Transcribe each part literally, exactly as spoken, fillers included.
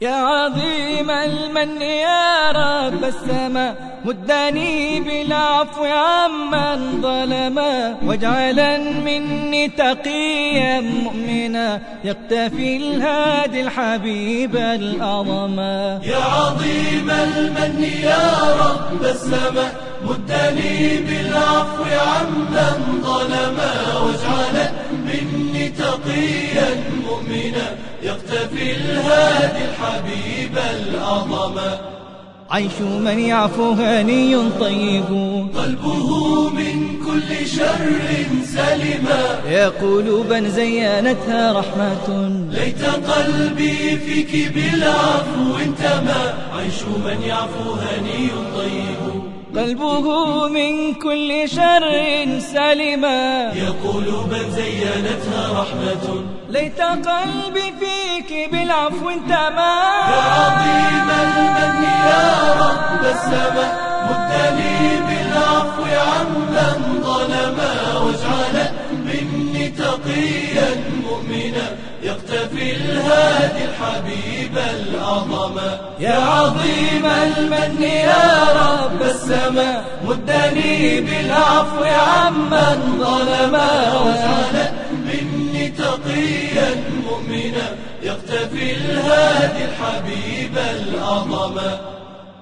يا عظيم المن يا رب السماء مدني بالعفو عمن ظلما، واجعلا مني تقيا مؤمنا يقتفي الهادي الحبيب الأعظما. يا عظيم المن يا رب السماء مدني بالعفو عمن ظلما، واجعلا مني تقيا مؤمنا يقتفي الهادي الحبيب الأعظما. عيش من يعفو هني طيب قلبه من كل شر سلما، يا قلوبا زينتها رحمة ليت قلبي فيك بالعفو انتما. عيش من يعفو هني طيب قلبه من كل شر سلما، يا قلوبا زينتها رحمة ليت قلبي فيك بالعفو انتما. يا عظيم المن يا رب السماء مدني بالعفو عمن ظلما، واجعل مني تقيا مؤمنا يقتفي الهادي الحبيب الأعظما. يا عظيم المن يا رب السماء مدني بالعفو عمن ظلما، واجعل مني تقيا مؤمنا يقتفي الهادي الحبيب الأعظما.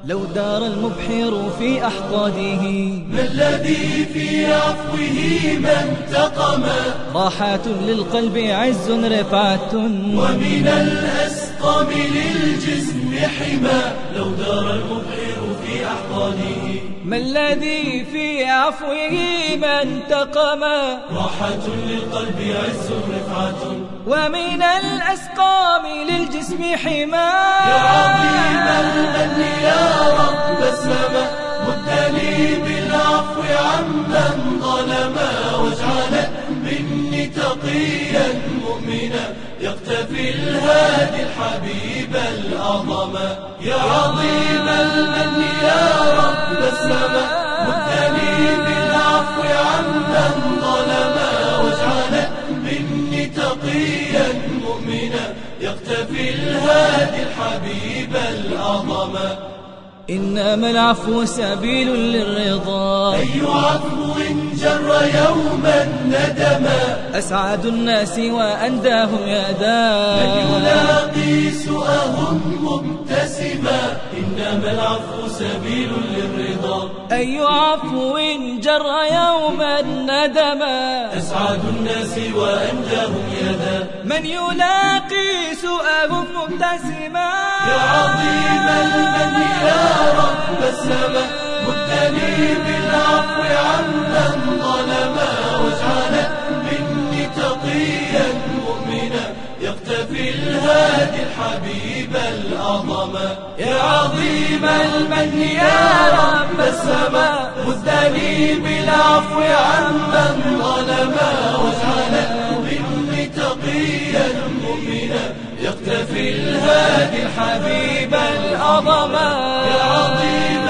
لو دار المبحر في أحقاده ما الذي في عفوه من تقما، راحة للقلب عز رفعة ومن الأسقم للجسم حما. لو دار المبحر في أحقاده ما الذي في عفوه من تقما، راحة للقلب عز رفعة ومن الأسقام للجسم حما. يا عظيم المن يا رب السماء مدني بالعفو عمن ظلما، واجعل مني تقيا مؤمنا يقتفي الهادي الحبيب الأعظما. يا عظيم المن يا رب السماء مدني بالعفو عمن ظلما، واجعل مني تقيا مؤمنا يقتفي الهادي الحبيب الأعظما. إنما العفو سبيل للرضا أي عفو جر يوما ندما، أسعد الناس وأنداهم يدا من يلاقي سؤهم مبتسما. إنما العفو سبيل للرضا أي عفو جر يوما ندما، أسعد الناس وأنداهم يدا من يلاقي سؤهم مبتسما. يا عظيم المن يا رب السماء مدني بالعفو عمن ظلما، واجعل مني تقيا مؤمنا يقتفي الهادي الحبيب الأعظما. يا عظيم المن يا رب السماء مدني بالعفو عمن ظلما، واجعل مني تقيا مؤمنا يقتفي الهادي الحبيب الأعظما. يا عظيم